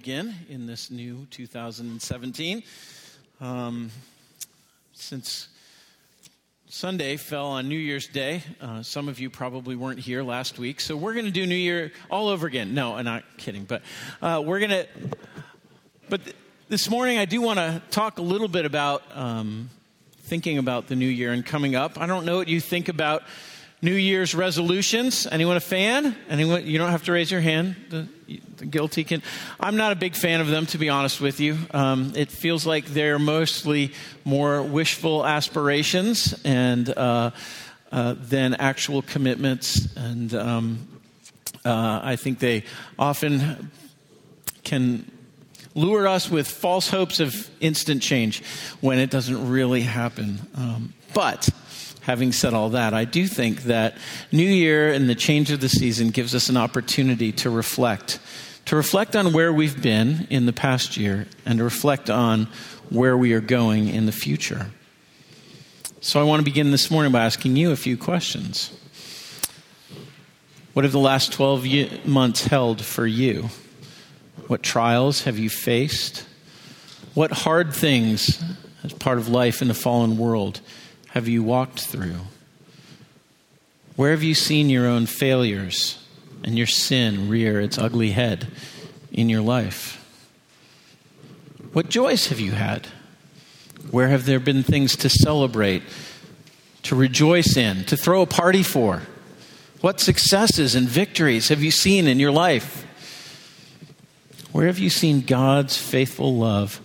again in this new 2017. Since Sunday fell on New Year's Day, some of you probably weren't here last week, so we're going to do New Year all over again. No, I'm not kidding, but this morning I do want to talk a little bit about thinking about the new year and coming up. I don't know what you think about New Year's resolutions. Anyone a fan? Anyone? You don't have to raise your hand. The guilty can. I'm not a big fan of them, to be honest with you. It feels like they're mostly more wishful aspirations and than actual commitments. And I think they often can lure us with false hopes of instant change when it doesn't really happen. But having said all that, I do think that New Year and the change of the season gives us an opportunity to reflect on where we've been in the past year and to reflect on where we are going in the future. So I want to begin this morning by asking you a few questions. What have the last 12 months held for you? What trials have you faced? What hard things as part of life in the fallen world have you walked through? Where have you seen your own failures and your sin rear its ugly head in your life? What joys have you had? Where have there been things to celebrate, to rejoice in, to throw a party for? What successes and victories have you seen in your life? Where have you seen God's faithful love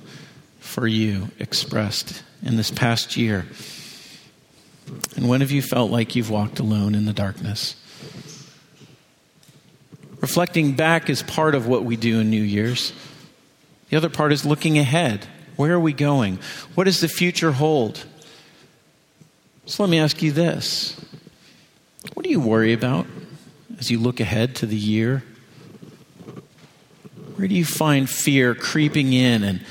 for you expressed in this past year? And when have you felt like you've walked alone in the darkness? Reflecting back is part of what we do in New Year's. The other part is looking ahead. Where are we going? What does the future hold? So let me ask you this. What do you worry about as you look ahead to the year? Where do you find fear creeping in and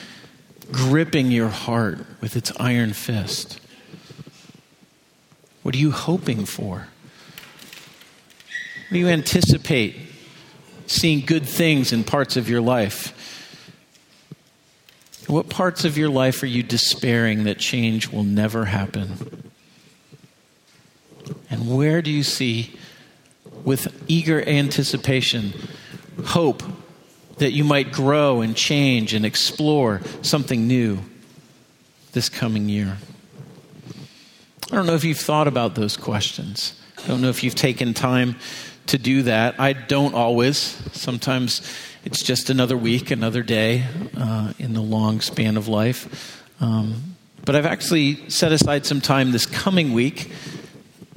gripping your heart with its iron fist? What are you hoping for? What do you anticipate seeing good things in parts of your life? What parts of your life are you despairing that change will never happen? And where do you see, with eager anticipation, hope that you might grow and change and explore something new this coming year? I don't know if you've thought about those questions. I don't know if you've taken time to do that. I don't always. Sometimes it's just another week, another day in the long span of life. But I've actually set aside some time this coming week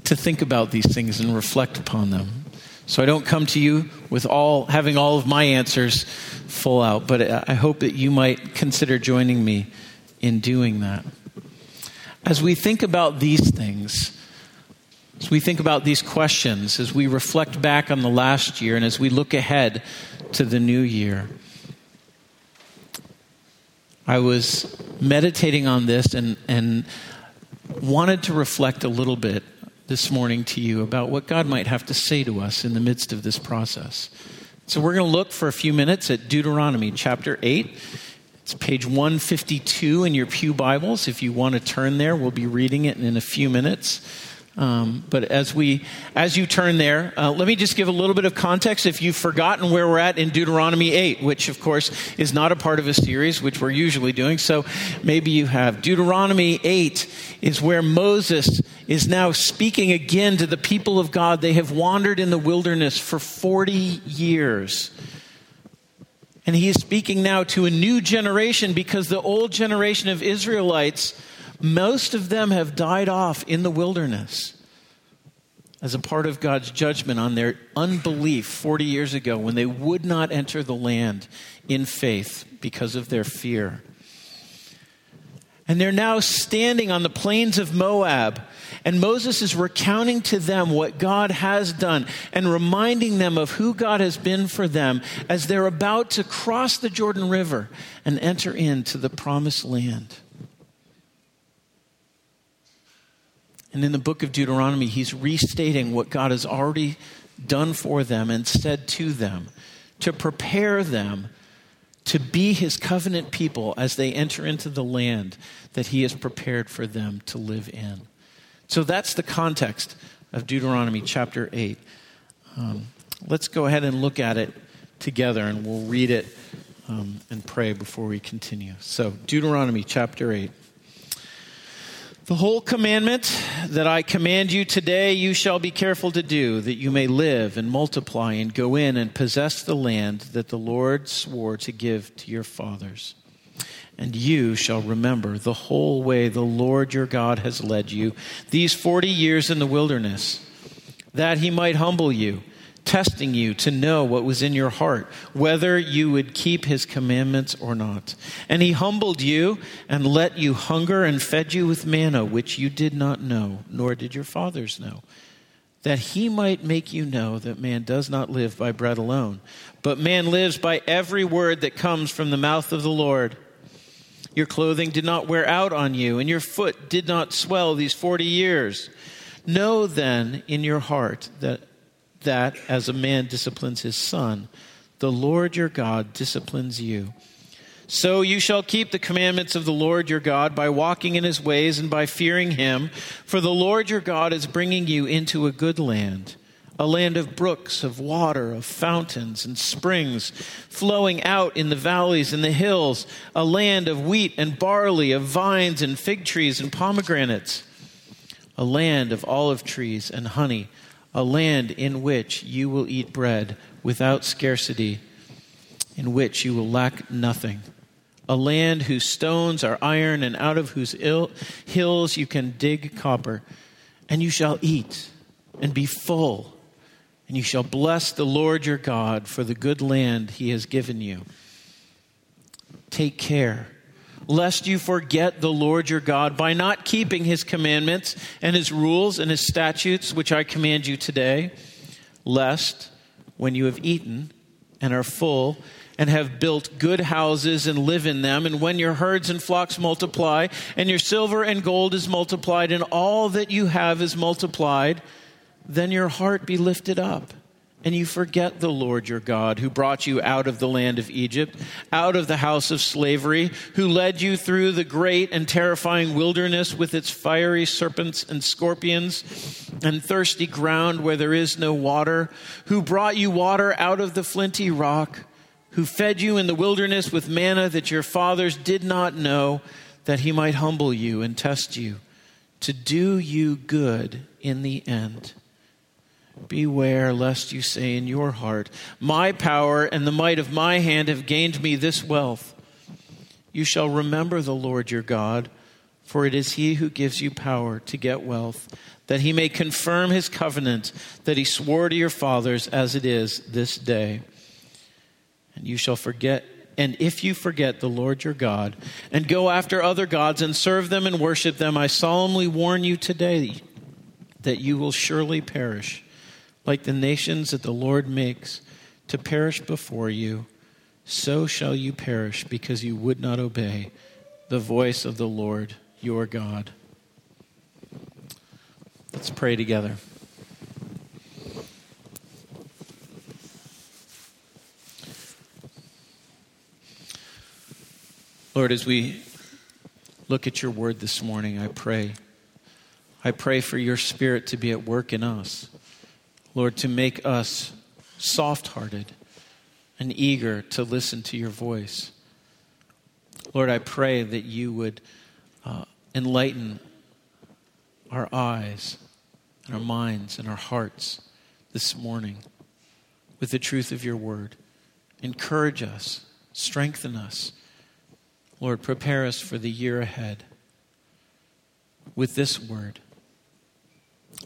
to think about these things and reflect upon them. So I don't come to you with having all of my answers full out, but I hope that you might consider joining me in doing that. As we think about these things, as we think about these questions, as we reflect back on the last year, and as we look ahead to the new year, I was meditating on this and wanted to reflect a little bit this morning to you about what God might have to say to us in the midst of this process. So we're going to look for a few minutes at Deuteronomy chapter 8. It's page 152 in your pew Bibles. If you want to turn there, we'll be reading it in a few minutes. But as you turn there, let me just give a little bit of context. If you've forgotten where we're at in Deuteronomy 8, which of course is not a part of a series, which we're usually doing, so maybe you have. Deuteronomy 8 is where Moses is now speaking again to the people of God. They have wandered in the wilderness for 40 years. And he is speaking now to a new generation because the old generation of Israelites, most of them have died off in the wilderness as a part of God's judgment on their unbelief 40 years ago when they would not enter the land in faith because of their fear. And they're now standing on the plains of Moab, and Moses is recounting to them what God has done and reminding them of who God has been for them as they're about to cross the Jordan River and enter into the promised land. And in the book of Deuteronomy, he's restating what God has already done for them and said to them to prepare them to be his covenant people as they enter into the land that he has prepared for them to live in. So that's the context of Deuteronomy chapter 8. Let's go ahead and look at it together, and we'll read it and pray before we continue. So Deuteronomy chapter 8. The whole commandment that I command you today, you shall be careful to do, that you may live and multiply and go in and possess the land that the Lord swore to give to your fathers. And you shall remember the whole way the Lord your God has led you these 40 years in the wilderness, that he might humble you, testing you to know what was in your heart, whether you would keep his commandments or not. And he humbled you and let you hunger and fed you with manna, which you did not know, nor did your fathers know, that he might make you know that man does not live by bread alone, but man lives by every word that comes from the mouth of the Lord. Your clothing did not wear out on you, and your foot did not swell these 40 years. Know then in your heart that as a man disciplines his son, the Lord your God disciplines you. So you shall keep the commandments of the Lord your God by walking in his ways and by fearing him. For the Lord your God is bringing you into a good land, a land of brooks, of water, of fountains and springs, flowing out in the valleys and the hills, a land of wheat and barley, of vines and fig trees and pomegranates, a land of olive trees and honey, a land in which you will eat bread without scarcity, in which you will lack nothing. A land whose stones are iron and out of whose hills you can dig copper. And you shall eat and be full, and you shall bless the Lord your God for the good land he has given you. Take care, lest you forget the Lord your God by not keeping his commandments and his rules and his statutes, which I command you today, lest when you have eaten and are full and have built good houses and live in them, and when your herds and flocks multiply and your silver and gold is multiplied and all that you have is multiplied, then your heart be lifted up, and you forget the Lord your God, who brought you out of the land of Egypt, out of the house of slavery, who led you through the great and terrifying wilderness with its fiery serpents and scorpions and thirsty ground where there is no water, who brought you water out of the flinty rock, who fed you in the wilderness with manna that your fathers did not know, that he might humble you and test you, to do you good in the end. Beware lest you say in your heart, my power and the might of my hand have gained me this wealth. You shall remember the Lord your God, for it is he who gives you power to get wealth, that he may confirm his covenant that he swore to your fathers as it is this day. And you shall forget, and if you forget the Lord your God and go after other gods and serve them and worship them, I solemnly warn you today that you will surely perish, like the nations that the Lord makes to perish before you, so shall you perish because you would not obey the voice of the Lord your God. Let's pray together. Lord, as we look at your word this morning, I pray for your Spirit to be at work in us. Lord, to make us soft-hearted and eager to listen to your voice. Lord, I pray that you would enlighten our eyes and our minds and our hearts this morning with the truth of your word. Encourage us, strengthen us. Lord, prepare us for the year ahead with this word.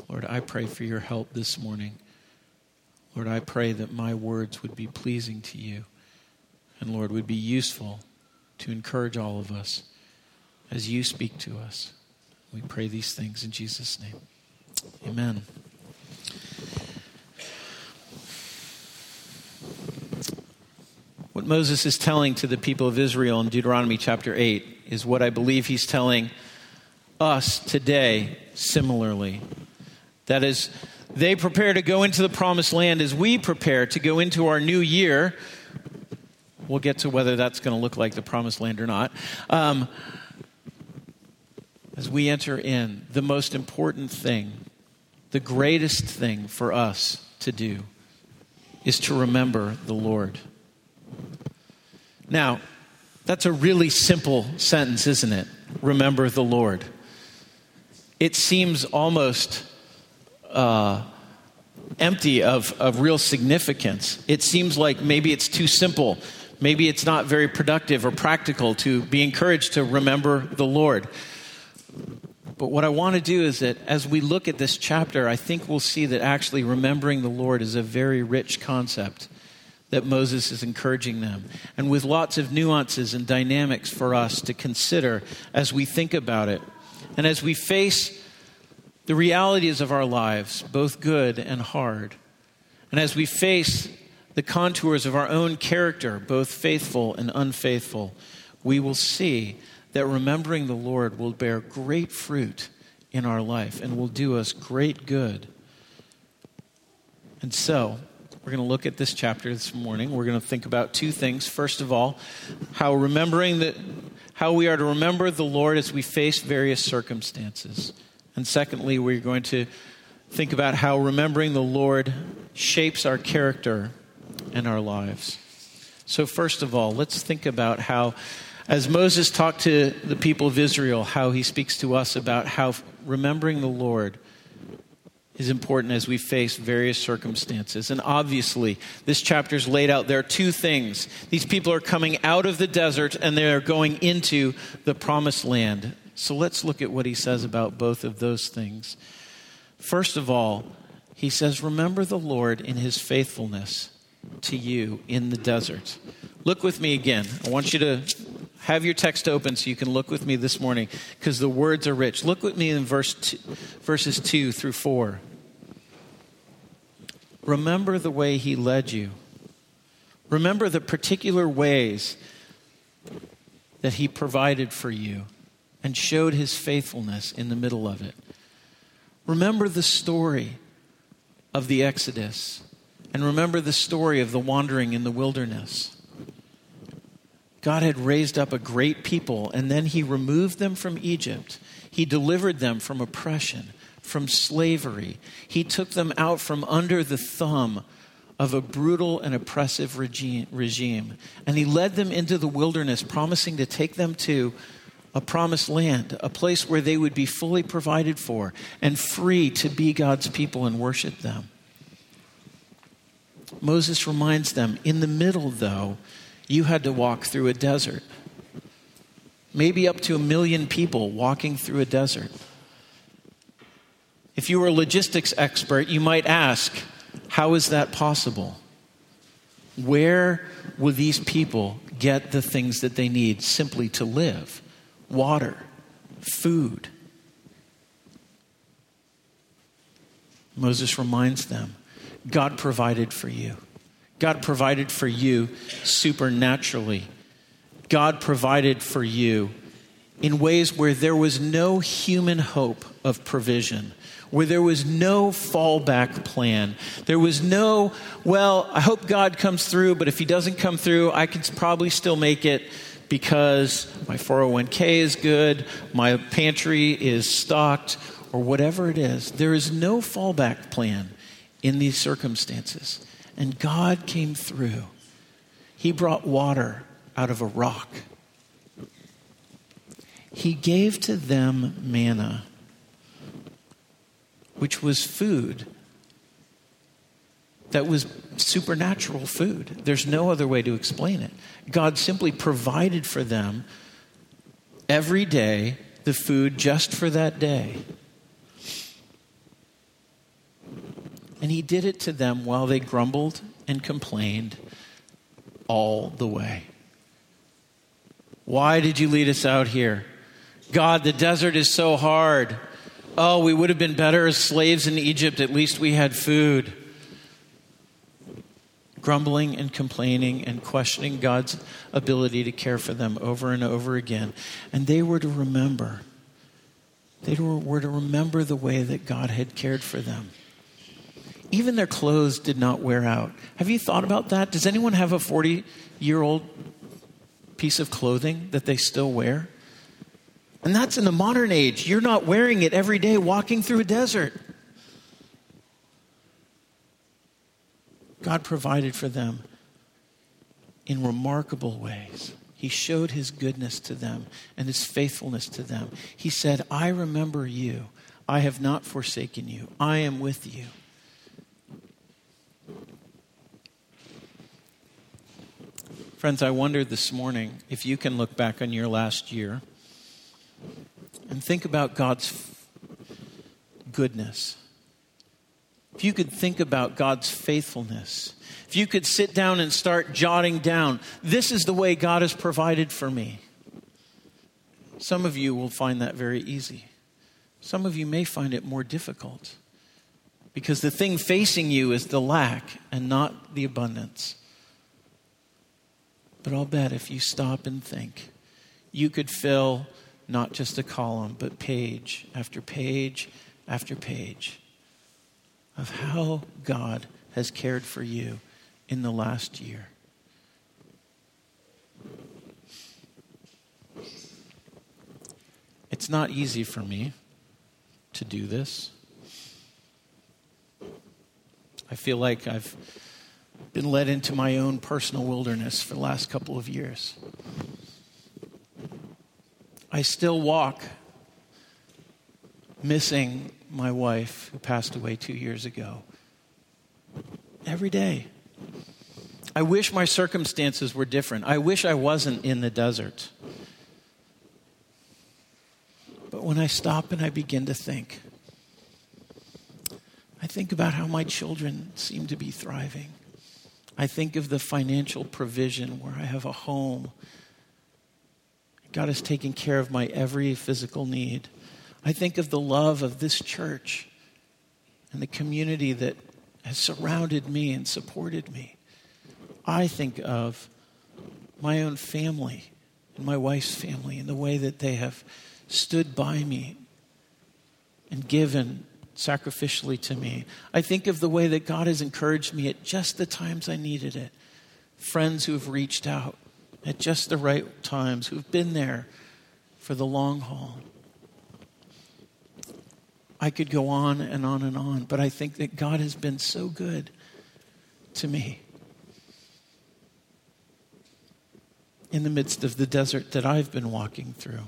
Lord, I pray for your help this morning. Lord, I pray that my words would be pleasing to you, and Lord, would be useful to encourage all of us as you speak to us. We pray these things in Jesus' name. Amen. What Moses is telling to the people of Israel in Deuteronomy chapter 8 is what I believe he's telling us today similarly. That is, they prepare to go into the promised land as we prepare to go into our new year. We'll get to whether that's going to look like the promised land or not. As we enter in, the most important thing, the greatest thing for us to do is to remember the Lord. Now, that's a really simple sentence, isn't it? Remember the Lord. It seems almost empty of real significance. It seems like maybe it's too simple. Maybe it's not very productive or practical to be encouraged to remember the Lord. But what I want to do is that as we look at this chapter, I think we'll see that actually remembering the Lord is a very rich concept that Moses is encouraging them, and with lots of nuances and dynamics for us to consider as we think about it. And as we face the realities of our lives, both good and hard, and as we face the contours of our own character, both faithful and unfaithful, we will see that remembering the Lord will bear great fruit in our life and will do us great good. And so, we're going to look at this chapter this morning. We're going to think about two things. First of all, how we are to remember the Lord as we face various circumstances. And secondly, we're going to think about how remembering the Lord shapes our character and our lives. So first of all, let's think about how, as Moses talked to the people of Israel, how he speaks to us about how remembering the Lord is important as we face various circumstances. And obviously, this chapter's laid out. There are two things. These people are coming out of the desert and they are going into the promised land. So let's look at what he says about both of those things. First of all, he says, remember the Lord in his faithfulness to you in the desert. Look with me again. I want you to have your text open so you can look with me this morning because the words are rich. Look with me in verses 2 through 4. Remember the way he led you. Remember the particular ways that he provided for you and showed his faithfulness in the middle of it. Remember the story of the Exodus and remember the story of the wandering in the wilderness. God had raised up a great people, and then he removed them from Egypt. He delivered them from oppression, from slavery. He took them out from under the thumb of a brutal and oppressive regime. And he led them into the wilderness, promising to take them to a promised land, a place where they would be fully provided for and free to be God's people and worship them. Moses reminds them, in the middle, though, you had to walk through a desert. Maybe up to 1 million people walking through a desert. If you were a logistics expert, you might ask, how is that possible? Where will these people get the things that they need simply to live? Water, food. Moses reminds them, God provided for you. God provided for you supernaturally. God provided for you in ways where there was no human hope of provision, where there was no fallback plan. There was no, well, I hope God comes through, but if he doesn't come through, I can probably still make it because my 401k is good, my pantry is stocked, or whatever it is. There is no fallback plan in these circumstances. And God came through. He brought water out of a rock. He gave to them manna, which was food that was supernatural food. There's no other way to explain it. God simply provided for them every day the food just for that day. And he did it to them while they grumbled and complained all the way. Why did you lead us out here? God, the desert is so hard. Oh, we would have been better as slaves in Egypt. At least we had food. Grumbling and complaining and questioning God's ability to care for them over and over again. And they were to remember. They were to remember the way that God had cared for them. Even their clothes did not wear out. Have you thought about that? Does anyone have a 40-year-old piece of clothing that they still wear? And that's in the modern age. You're not wearing it every day walking through a desert. God provided for them in remarkable ways. He showed his goodness to them and his faithfulness to them. He said, I remember you. I have not forsaken you. I am with you. Friends, I wondered this morning if you can look back on your last year and think about God's goodness. If you could think about God's faithfulness, if you could sit down and start jotting down, this is the way God has provided for me. Some of you will find that very easy. Some of you may find it more difficult because the thing facing you is the lack and not the abundance. But I'll bet if you stop and think, you could fill not just a column, but page after page after page of how God has cared for you in the last year. It's not easy for me to do this. I feel like I've been led into my own personal wilderness for the last couple of years. I still walk missing my wife, who passed away 2 years ago. Every day. I wish my circumstances were different. I wish I wasn't in the desert. But when I stop and I begin to think, I think about how my children seem to be thriving. I think of the financial provision where I have a home. God has taken care of my every physical need. I think of the love of this church and the community that has surrounded me and supported me. I think of my own family and my wife's family and the way that they have stood by me and given sacrificially to me. I think of the way that God has encouraged me at just the times I needed it. Friends who have reached out at just the right times, who've been there for the long haul. I could go on and on and on, but I think that God has been so good to me in the midst of the desert that I've been walking through.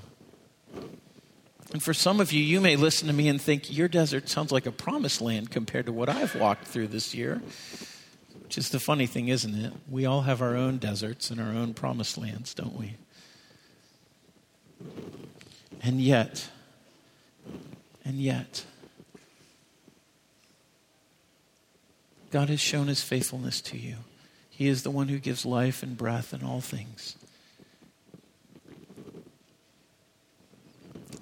And for some of you, you may listen to me and think, your desert sounds like a promised land compared to what I've walked through this year, which is the funny thing, isn't it? We all have our own deserts and our own promised lands, don't we? And yet, God has shown his faithfulness to you. He is the one who gives life and breath and all things.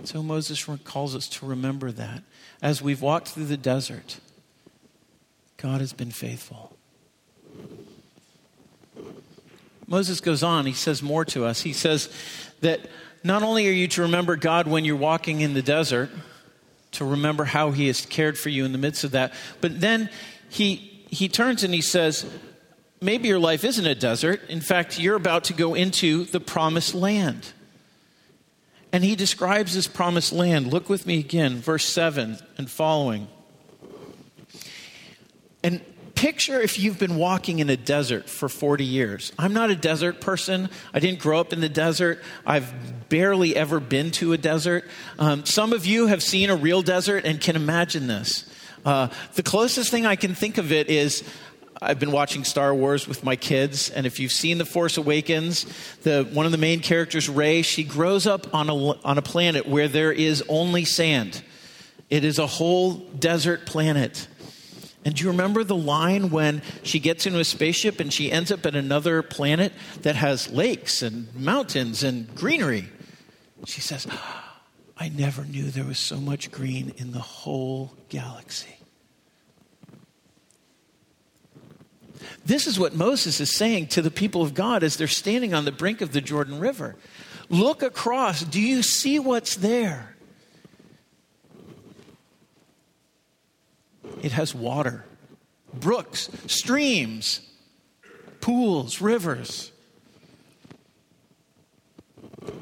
So Moses calls us to remember that. As we've walked through the desert, God has been faithful. Moses goes on. He says more to us. He says that not only are you to remember God when you're walking in the desert, to remember how he has cared for you in the midst of that. But then he turns and he says, maybe your life isn't a desert. In fact, you're about to go into the promised land. And he describes this promised land. Look with me again, verse 7 and following. And picture if you've been walking in a desert for 40 years. I'm not a desert person. I didn't grow up in the desert. I've barely ever been to a desert. Some of you have seen a real desert and can imagine this. The closest thing I can think of it is I've been watching Star Wars with my kids. And if you've seen The Force Awakens, one of the main characters, Rey, she grows up on a planet where there is only sand. It is a whole desert planet. And do you remember the line when she gets into a spaceship and she ends up at another planet that has lakes and mountains and greenery? She says, I never knew there was so much green in the whole galaxy. This is what Moses is saying to the people of God as they're standing on the brink of the Jordan River. Look across. Do you see what's there? It has water. brooks, streams, pools, rivers.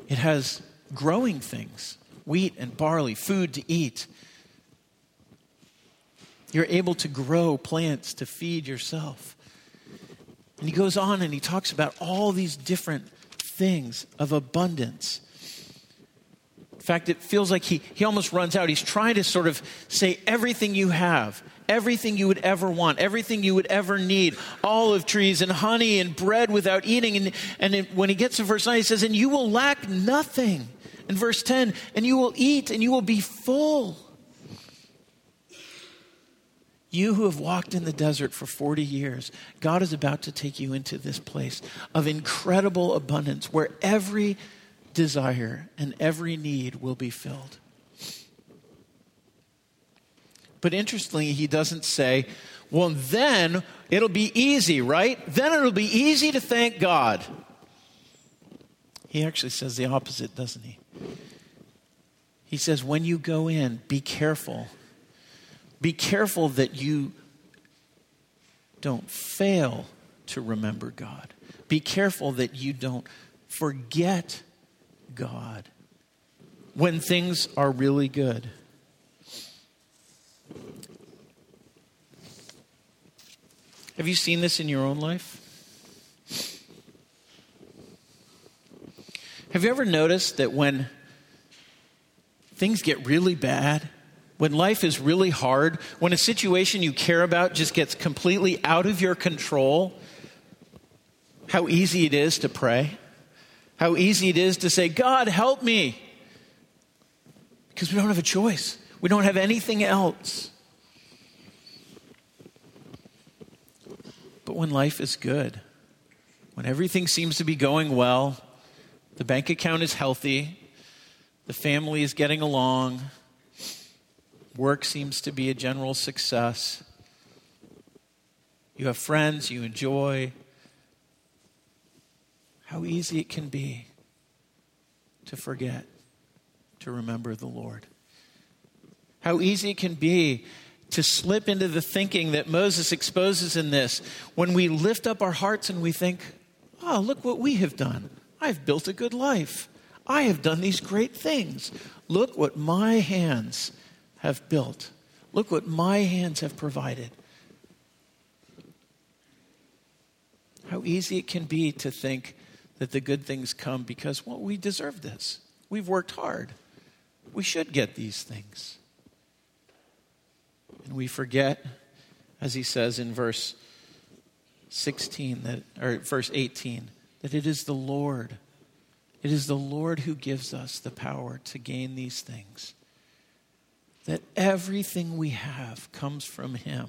It has growing things, wheat and barley, food to eat. You're able to grow plants to feed yourself. And he goes on and he talks about all these different things of abundance. In fact, it feels like he almost runs out. He's trying to sort of say everything you have, everything you would ever want, everything you would ever need, olive trees and honey and bread without eating. And when he gets to verse 9, he says, and you will lack nothing. In verse 10, and you will eat and you will be full. You who have walked in the desert for 40 years, God is about to take you into this place of incredible abundance where every desire and every need will be filled. But interestingly, he doesn't say, well, then it'll be easy, right? Then it'll be easy to thank God. He actually says the opposite, doesn't he? He says, when you go in, be careful. Be careful that you don't fail to remember God. Be careful that you don't forget God when things are really good. Have you seen this in your own life? Have you ever noticed that when things get really bad, when life is really hard, when a situation you care about just gets completely out of your control, how easy it is to pray, how easy it is to say, God, help me, because we don't have a choice. We don't have anything else. But when life is good, when everything seems to be going well, the bank account is healthy, the family is getting along, work seems to be a general success. You have friends you enjoy. How easy it can be to forget to remember the Lord. How easy it can be to slip into the thinking that Moses exposes in this. When we lift up our hearts and we think, oh, look what we have done. I've built a good life. I have done these great things. Look what my hands have built. Look what my hands have provided. How easy it can be to think that the good things come because, well, we deserve this. We've worked hard. We should get these things. And we forget, as he says in verse 16, or verse 18, that it is the Lord. It is the Lord who gives us the power to gain these things. That everything we have comes from Him.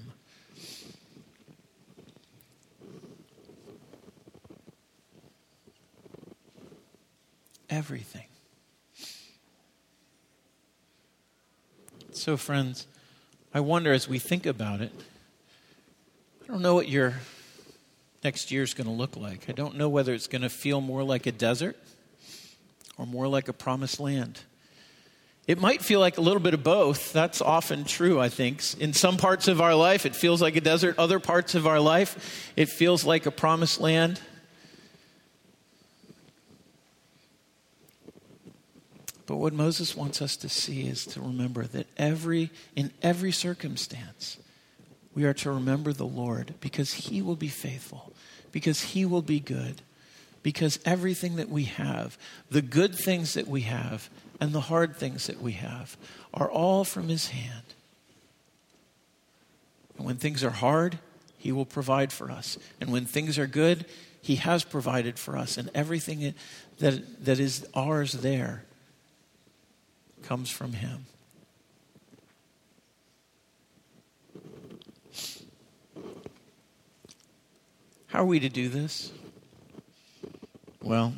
Everything. So, friends, I wonder as we think about it, I don't know what your next year is going to look like. I don't know whether it's going to feel more like a desert or more like a promised land. It might feel like a little bit of both. That's often true, I think. In some parts of our life, it feels like a desert. Other parts of our life, it feels like a promised land. But what Moses wants us to see is to remember that in every circumstance, we are to remember the Lord because He will be faithful, because He will be good, because everything that we have, the good things that we have, and the hard things that we have are all from His hand. And when things are hard, He will provide for us. And when things are good, He has provided for us. And everything that is ours there comes from Him. How are we to do this? Well,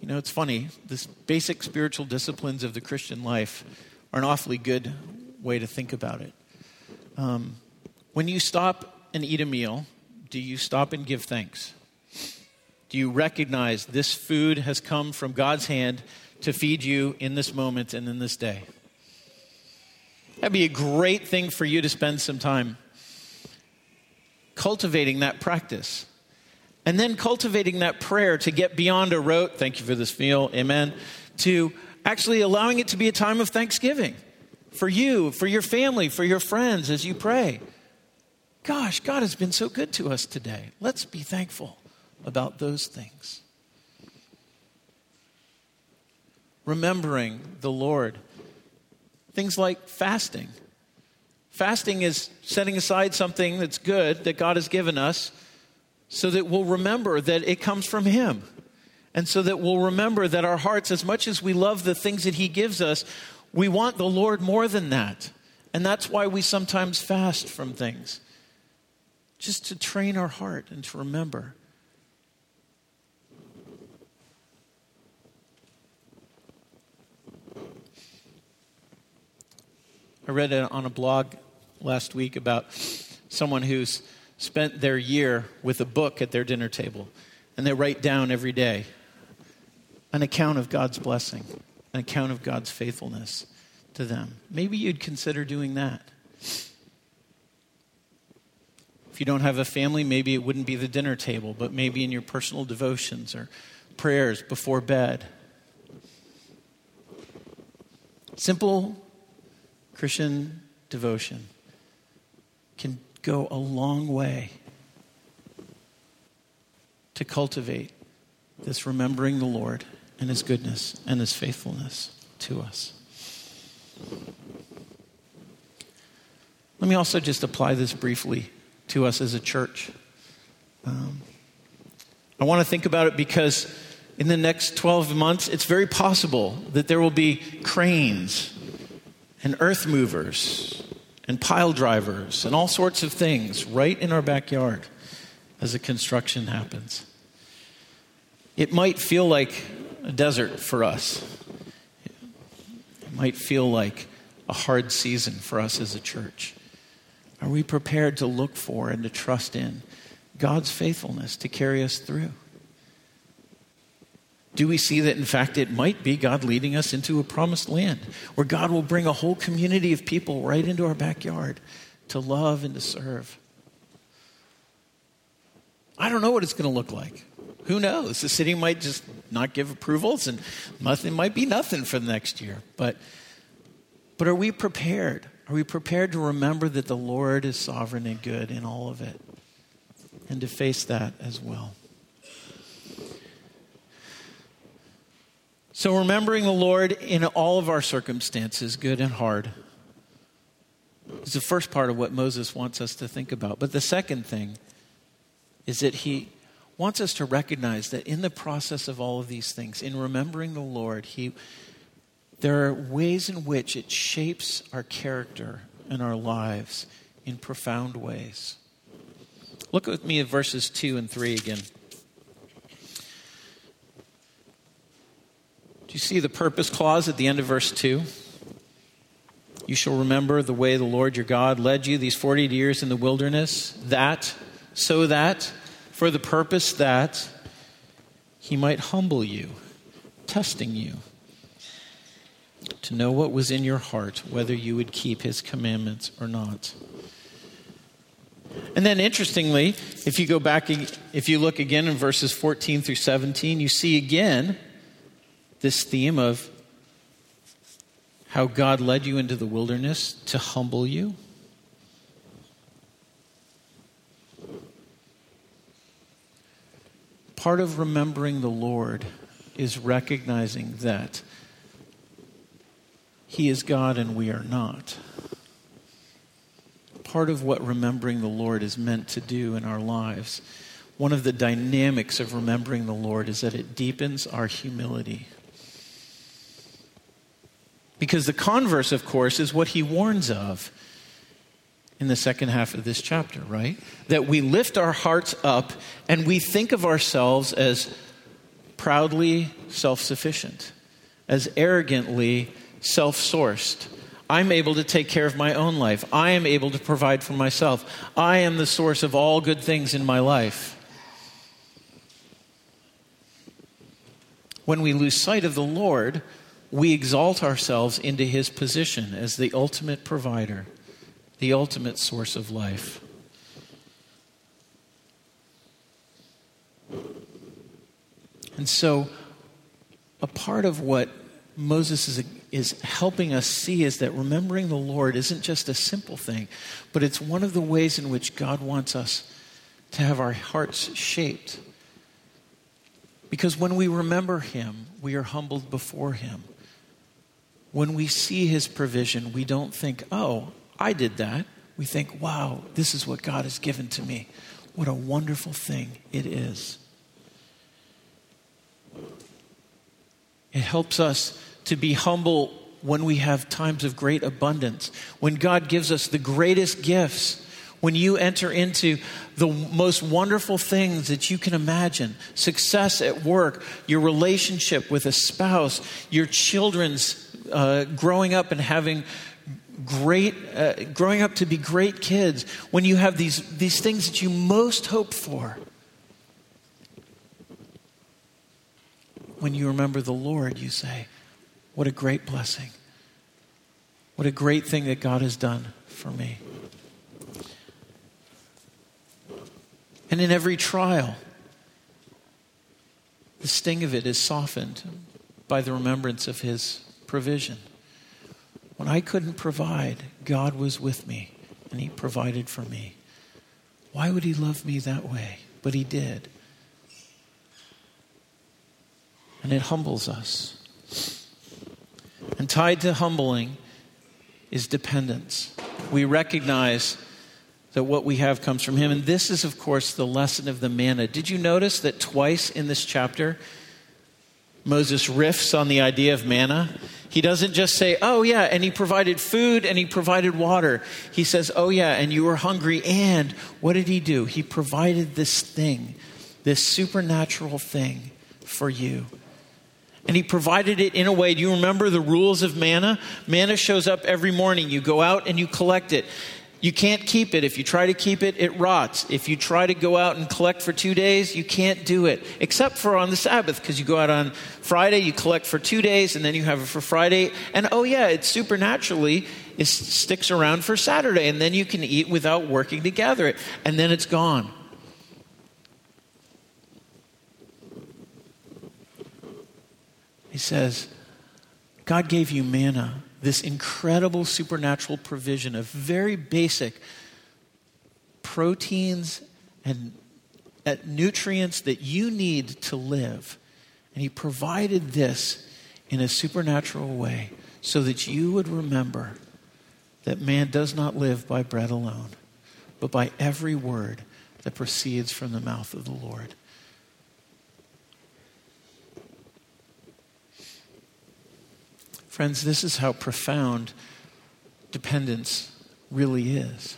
you know, it's funny. This basic spiritual disciplines of the Christian life are an awfully good way to think about it. When you stop and eat a meal, do you stop and give thanks? Do you recognize this food has come from God's hand to feed you in this moment and in this day? That'd be a great thing for you to spend some time cultivating that practice. And then cultivating that prayer to get beyond a rote, thank you for this meal, amen, to actually allowing it to be a time of thanksgiving for you, for your family, for your friends as you pray. Gosh, God has been so good to us today. Let's be thankful about those things. Remembering the Lord. Things like fasting. Fasting is setting aside something that's good that God has given us so that we'll remember that it comes from Him. And so that we'll remember that our hearts, as much as we love the things that He gives us, we want the Lord more than that. And that's why we sometimes fast from things. Just to train our heart and to remember. I read it on a blog last week about someone who's spent their year with a book at their dinner table. And they write down every day an account of God's blessing, an account of God's faithfulness to them. Maybe you'd consider doing that. If you don't have a family, maybe it wouldn't be the dinner table, but maybe in your personal devotions or prayers before bed. Simple Christian devotion can go a long way to cultivate this remembering the Lord and His goodness and His faithfulness to us. Let me also just apply this briefly to us as a church. I want to think about it because in the next 12 months, it's very possible that there will be cranes and earth movers and pile drivers and all sorts of things right in our backyard as the construction happens. It might feel like a desert for us. It might feel like a hard season for us as a church. Are we prepared to look for and to trust in God's faithfulness to carry us through? Do we see that, in fact, it might be God leading us into a promised land where God will bring a whole community of people right into our backyard to love and to serve? I don't know what it's going to look like. Who knows? The city might just not give approvals and nothing might be nothing for the next year. But are we prepared? Are we prepared to remember that the Lord is sovereign and good in all of it and to face that as well? So remembering the Lord in all of our circumstances, good and hard, is the first part of what Moses wants us to think about. But the second thing is that he wants us to recognize that in the process of all of these things, in remembering the Lord, there are ways in which it shapes our character and our lives in profound ways. Look with me at verses 2 and 3 again. You see the purpose clause at the end of verse 2? You shall remember the way the Lord your God led you these 40 years in the wilderness, so that, for the purpose that He might humble you, testing you, to know what was in your heart, whether you would keep His commandments or not. And then interestingly, if you look again in verses 14 through 17, you see again this theme of how God led you into the wilderness to humble you. Part of remembering the Lord is recognizing that He is God and we are not. Part of what remembering the Lord is meant to do in our lives, one of the dynamics of remembering the Lord is that it deepens our humility. Because the converse, of course, is what he warns of in the second half of this chapter, right? That we lift our hearts up and we think of ourselves as proudly self-sufficient, as arrogantly self-sourced. I'm able to take care of my own life. I am able to provide for myself. I am the source of all good things in my life. When we lose sight of the Lord, we exalt ourselves into his position as the ultimate provider, the ultimate source of life. And so a part of what Moses is helping us see is that remembering the Lord isn't just a simple thing, but it's one of the ways in which God wants us to have our hearts shaped. Because when we remember him, we are humbled before him. When we see his provision, we don't think, oh, I did that. We think, wow, this is what God has given to me. What a wonderful thing it is. It helps us to be humble when we have times of great abundance, when God gives us the greatest gifts, when you enter into the most wonderful things that you can imagine, success at work, your relationship with a spouse, your children's growing up and having great, growing up to be great kids, when you have these things that you most hope for. When you remember the Lord, you say, what a great blessing. What a great thing that God has done for me. And in every trial, the sting of it is softened by the remembrance of his provision. When I couldn't provide, God was with me, and he provided for me. Why would he love me that way? But he did. And it humbles us. And tied to humbling is dependence. We recognize that what we have comes from him. And this is, of course, the lesson of the manna. Did you notice that twice in this chapter, Moses riffs on the idea of manna? He doesn't just say, oh yeah, and he provided food and he provided water. He says, oh yeah, and you were hungry. And what did he do? He provided this thing, this supernatural thing for you. And he provided it in a way. Do you remember the rules of manna? Manna shows up every morning. You go out and you collect it. You can't keep it. If you try to keep it, it rots. If you try to go out and collect for 2 days, you can't do it. Except for on the Sabbath, because you go out on Friday, you collect for 2 days, and then you have it for Friday. And oh yeah, it supernaturally sticks around for Saturday, and then you can eat without working to gather it. And then it's gone. He says, God gave you manna, this incredible supernatural provision of very basic proteins and nutrients that you need to live. And he provided this in a supernatural way so that you would remember that man does not live by bread alone, but by every word that proceeds from the mouth of the Lord. Friends, this is how profound dependence really is.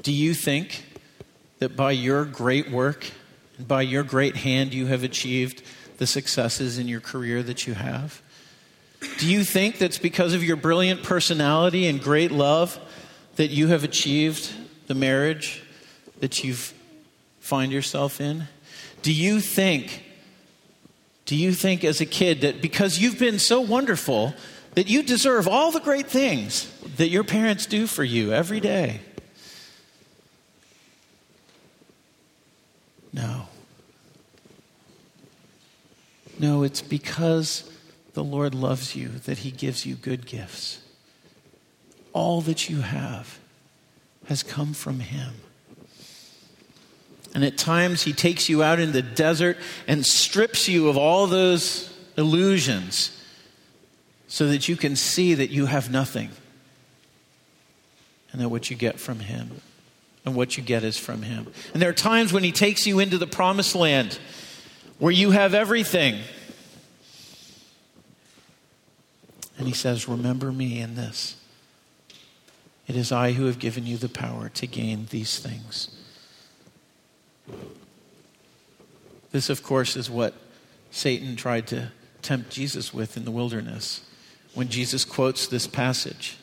Do you think that by your great work and by your great hand you have achieved the successes in your career that you have? Do you think that's because of your brilliant personality and great love that you have achieved the marriage that you find yourself in? Do you think as a kid that because you've been so wonderful that you deserve all the great things that your parents do for you every day? No. No, it's because the Lord loves you that he gives you good gifts. All that you have has come from him. And at times he takes you out in the desert and strips you of all those illusions so that you can see that you have nothing and that what you get from him and what you get is from him. And there are times when he takes you into the promised land where you have everything. And he says, remember me in this. It is I who have given you the power to gain these things. This, of course, is what Satan tried to tempt Jesus with in the wilderness. When Jesus quotes this passage,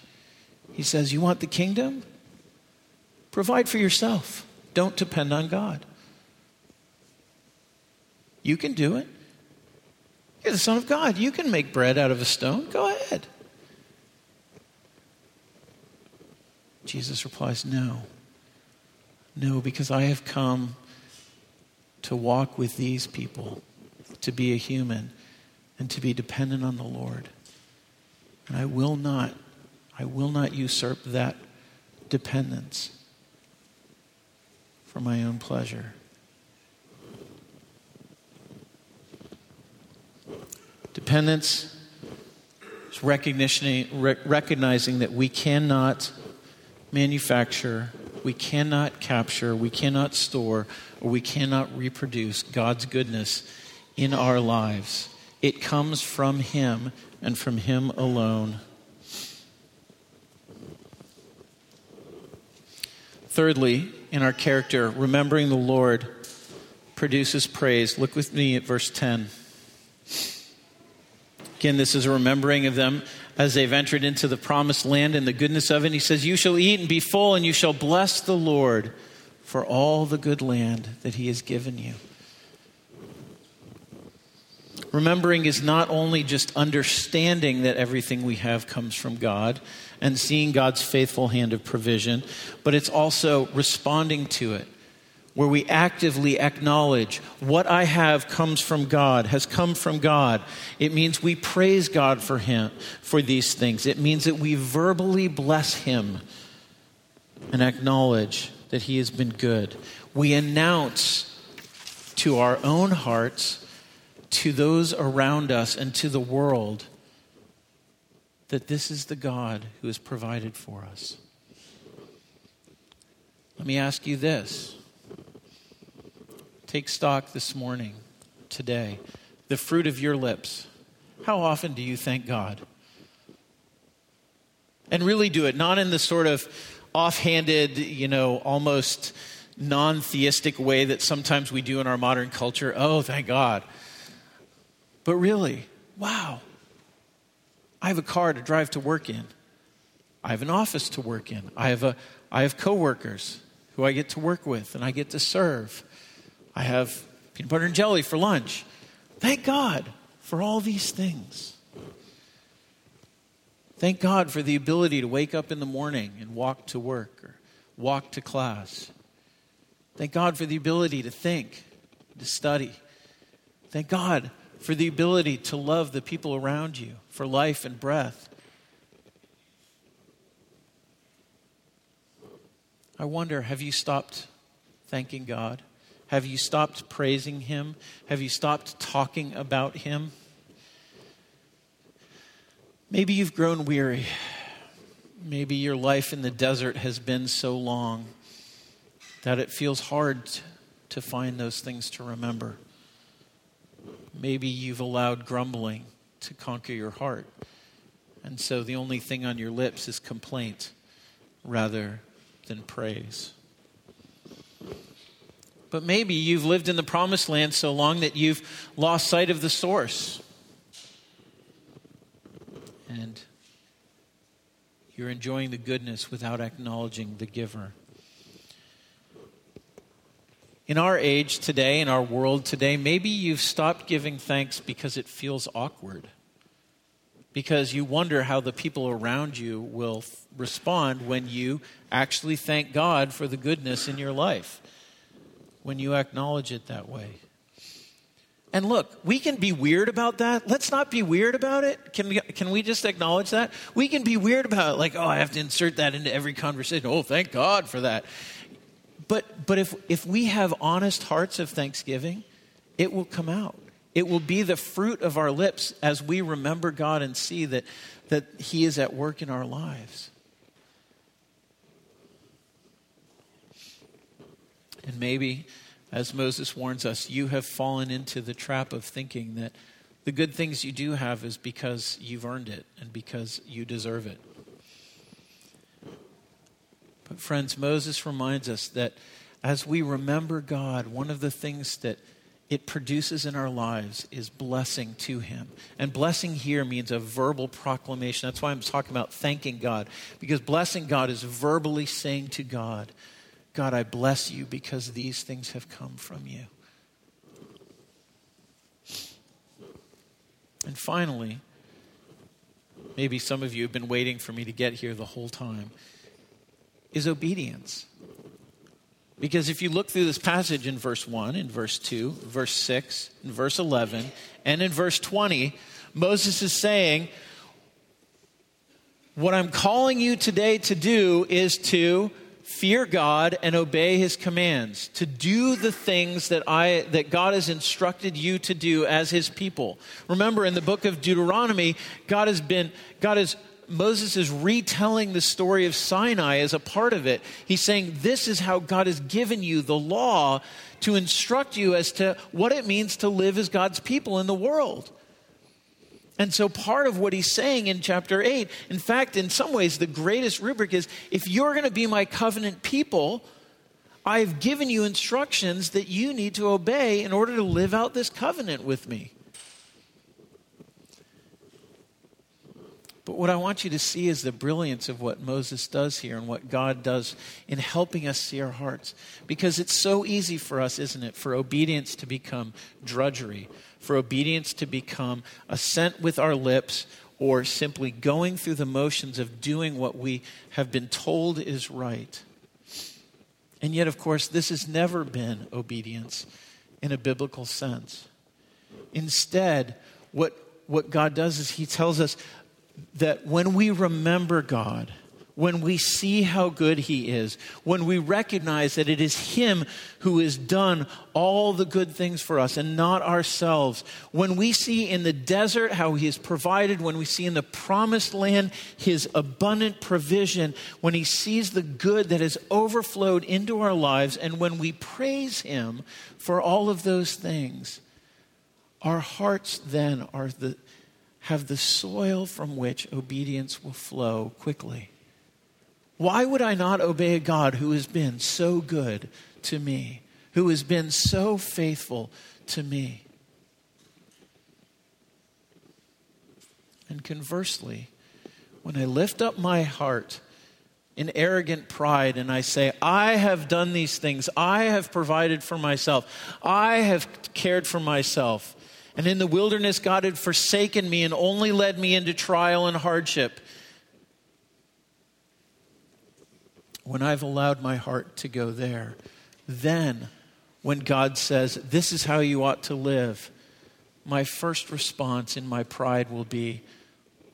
he says, you want the kingdom? Provide for yourself. Don't depend on God. You can do it. You're the Son of God. You can make bread out of a stone. Go ahead. Jesus replies, no. No, because I have come to walk with these people, to be a human, and to be dependent on the Lord. And I will not usurp that dependence for my own pleasure. Dependence is recognizing that we cannot manufacture, we cannot capture, we cannot store, or we cannot reproduce God's goodness in our lives. It comes from Him and from Him alone. Thirdly, in our character, remembering the Lord produces praise. Look with me at verse 10. Again, this is a remembering of them as they've entered into the promised land and the goodness of it. He says, "You shall eat and be full, and you shall bless the Lord for all the good land that He has given you." Remembering is not only just understanding that everything we have comes from God and seeing God's faithful hand of provision, but it's also responding to it, where we actively acknowledge what I have comes from God, has come from God. It means we praise God for Him, for these things. It means that we verbally bless Him and acknowledge that He has been good. We announce to our own hearts, to those around us, and to the world that this is the God who has provided for us. Let me ask you this. Take stock this morning, today. The fruit of your lips. How often do you thank God? And really do it, not in the sort of offhanded, almost non-theistic way that sometimes we do in our modern culture. Oh, thank God. But really, wow, I have a car to drive to work in. I have an office to work in. I have coworkers who I get to work with and I get to serve. I have peanut butter and jelly for lunch. Thank God for all these things. Thank God for the ability to wake up in the morning and walk to work or walk to class. Thank God for the ability to think, to study. Thank God for the ability to love the people around you, for life and breath. I wonder, have you stopped thanking God? Have you stopped praising Him? Have you stopped talking about Him? Maybe you've grown weary. Maybe your life in the desert has been so long that it feels hard to find those things to remember. Maybe you've allowed grumbling to conquer your heart. And so the only thing on your lips is complaint rather than praise. But maybe you've lived in the promised land so long that you've lost sight of the source. And you're enjoying the goodness without acknowledging the giver. In our age today, in our world today, maybe you've stopped giving thanks because it feels awkward. Because you wonder how the people around you will respond when you actually thank God for the goodness in your life. When you acknowledge it that way. And look, we can be weird about that. Let's not be weird about it. Can we just acknowledge that? We can be weird about it. Like, oh, I have to insert that into every conversation. Oh, thank God for that. But if we have honest hearts of thanksgiving, it will come out. It will be the fruit of our lips as we remember God and see that He is at work in our lives. And maybe, as Moses warns us, you have fallen into the trap of thinking that the good things you do have is because you've earned it and because you deserve it. But friends, Moses reminds us that as we remember God, one of the things that it produces in our lives is blessing to Him. And blessing here means a verbal proclamation. That's why I'm talking about thanking God, because blessing God is verbally saying to God, God, I bless you because these things have come from you. And finally, maybe some of you have been waiting for me to get here the whole time, is obedience. Because if you look through this passage in verse 1, in verse 2, verse 6, in verse 11, and in verse 20, Moses is saying, what I'm calling you today to do is to fear God and obey his commands, to do the things that God has instructed you to do as his people. Remember, in the book of Deuteronomy, Moses is retelling the story of Sinai as a part of it. He's saying, this is how God has given you the law to instruct you as to what it means to live as God's people in the world. And so part of what he's saying in chapter 8, in fact, in some ways, the greatest rubric is, if you're going to be my covenant people, I've given you instructions that you need to obey in order to live out this covenant with me. But what I want you to see is the brilliance of what Moses does here and what God does in helping us see our hearts. Because it's so easy for us, isn't it, for obedience to become drudgery, for obedience to become assent with our lips, or simply going through the motions of doing what we have been told is right. And yet, of course, this has never been obedience in a biblical sense. Instead, what God does is he tells us that when we remember God, when we see how good he is, when we recognize that it is him who has done all the good things for us and not ourselves, when we see in the desert how he has provided, when we see in the promised land his abundant provision, when he sees the good that has overflowed into our lives, and when we praise him for all of those things, our hearts then have the soil from which obedience will flow quickly. Why would I not obey a God who has been so good to me, who has been so faithful to me? And conversely, when I lift up my heart in arrogant pride and I say, I have done these things, I have provided for myself, I have cared for myself, and in the wilderness, God had forsaken me and only led me into trial and hardship. When I've allowed my heart to go there, then when God says, this is how you ought to live, my first response in my pride will be,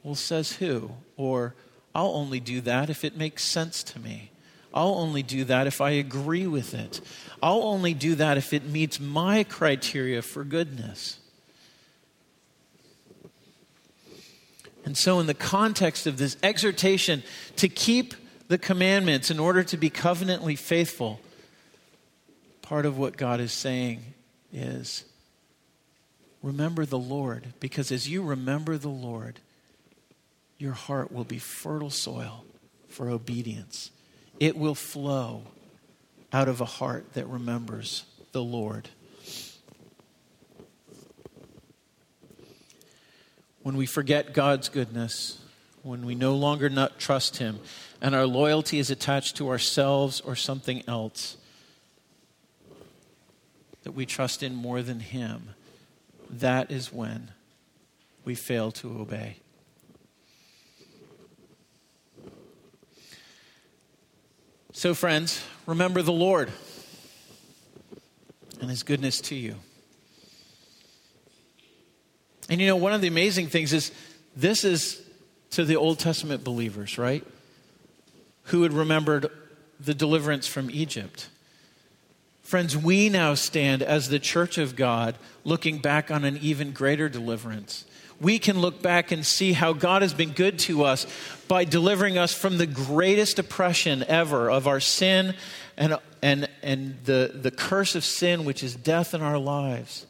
well, says who? Or, I'll only do that if it makes sense to me. I'll only do that if I agree with it. I'll only do that if it meets my criteria for goodness. And so in the context of this exhortation to keep the commandments in order to be covenantly faithful, part of what God is saying is, remember the Lord, because as you remember the Lord, your heart will be fertile soil for obedience. It will flow out of a heart that remembers the Lord. When we forget God's goodness, when we no longer not trust him, and our loyalty is attached to ourselves or something else that we trust in more than him, that is when we fail to obey. So friends, remember the Lord and his goodness to you. And you know, one of the amazing things is, this is to the Old Testament believers, right? Who had remembered the deliverance from Egypt. Friends, we now stand as the church of God looking back on an even greater deliverance. We can look back and see how God has been good to us by delivering us from the greatest oppression ever of our sin and the curse of sin, which is death in our lives.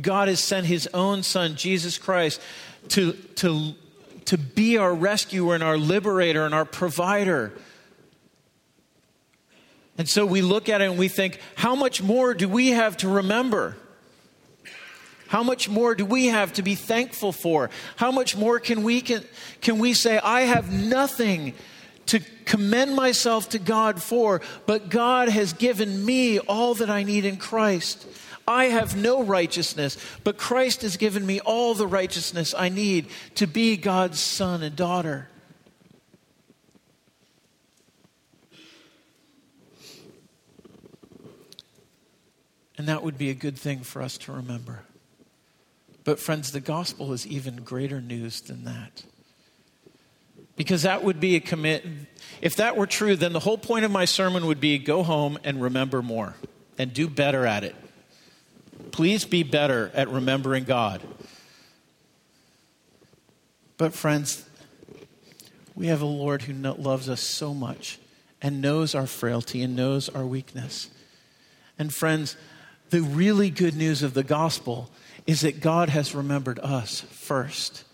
God has sent his own son, Jesus Christ, to be our rescuer and our liberator and our provider. And so we look at it and we think, how much more do we have to remember? How much more do we have to be thankful for? How much more can we say, I have nothing to commend myself to God for, but God has given me all that I need in Christ. I have no righteousness, but Christ has given me all the righteousness I need to be God's son and daughter. And that would be a good thing for us to remember. But friends, the gospel is even greater news than that. Because that would be a commit. If that were true, then the whole point of my sermon would be go home and remember more and do better at it. Please be better at remembering God. But friends, we have a Lord who loves us so much and knows our frailty and knows our weakness. And friends, the really good news of the gospel is that God has remembered us first.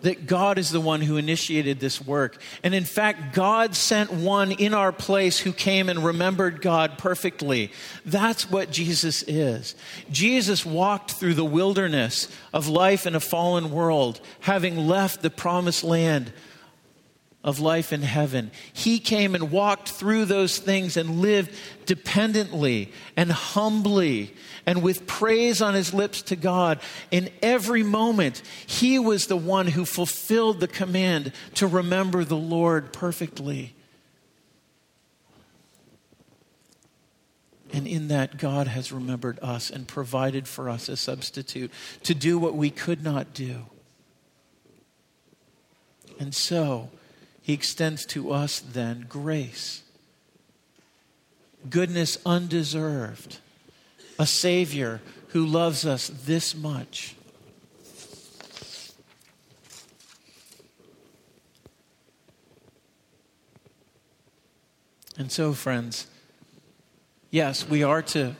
That God is the one who initiated this work. And in fact, God sent one in our place who came and remembered God perfectly. That's what Jesus is. Jesus walked through the wilderness of life in a fallen world, having left the promised land of life in heaven. He came and walked through those things and lived dependently and humbly and with praise on his lips to God. In every moment, he was the one who fulfilled the command to remember the Lord perfectly. And in that, God has remembered us and provided for us a substitute to do what we could not do. And so, he extends to us then grace, goodness undeserved, a Savior who loves us this much. And so, friends, yes, we are to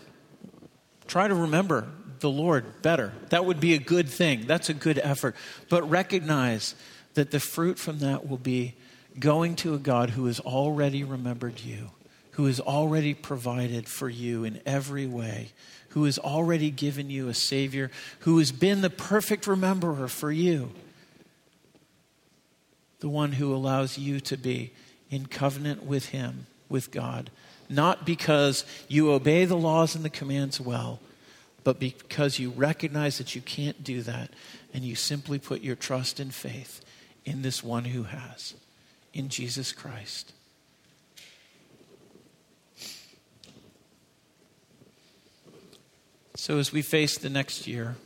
try to remember the Lord better. That would be a good thing. That's a good effort. But recognize that the fruit from that will be going to a God who has already remembered you, who has already provided for you in every way, who has already given you a Savior, who has been the perfect rememberer for you, the one who allows you to be in covenant with him, with God, not because you obey the laws and the commands well, but because you recognize that you can't do that, and you simply put your trust and faith in this one who has. In Jesus Christ. So as we face the next year,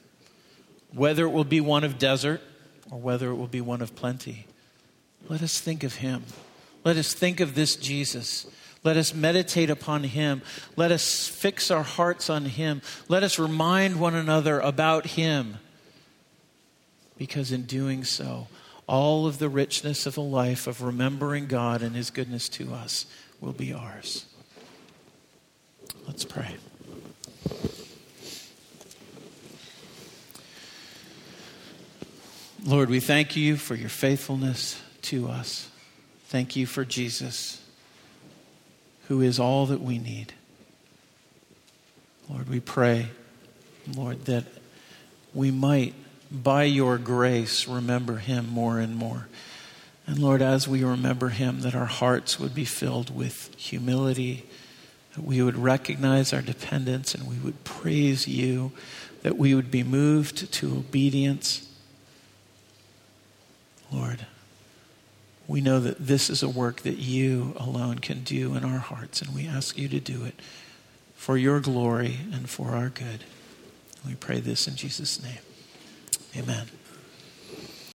whether it will be one of desert or whether it will be one of plenty, let us think of him. Let us think of this Jesus. Let us meditate upon him. Let us fix our hearts on him. Let us remind one another about him. Because in doing so, all of the richness of a life of remembering God and his goodness to us will be ours. Let's pray. Lord, we thank you for your faithfulness to us. Thank you for Jesus, who is all that we need. Lord, we pray, Lord, that we might by your grace, remember him more and more. And Lord, as we remember him, that our hearts would be filled with humility, that we would recognize our dependence and we would praise you, that we would be moved to obedience. Lord, we know that this is a work that you alone can do in our hearts, and we ask you to do it for your glory and for our good. We pray this in Jesus' name. Amen.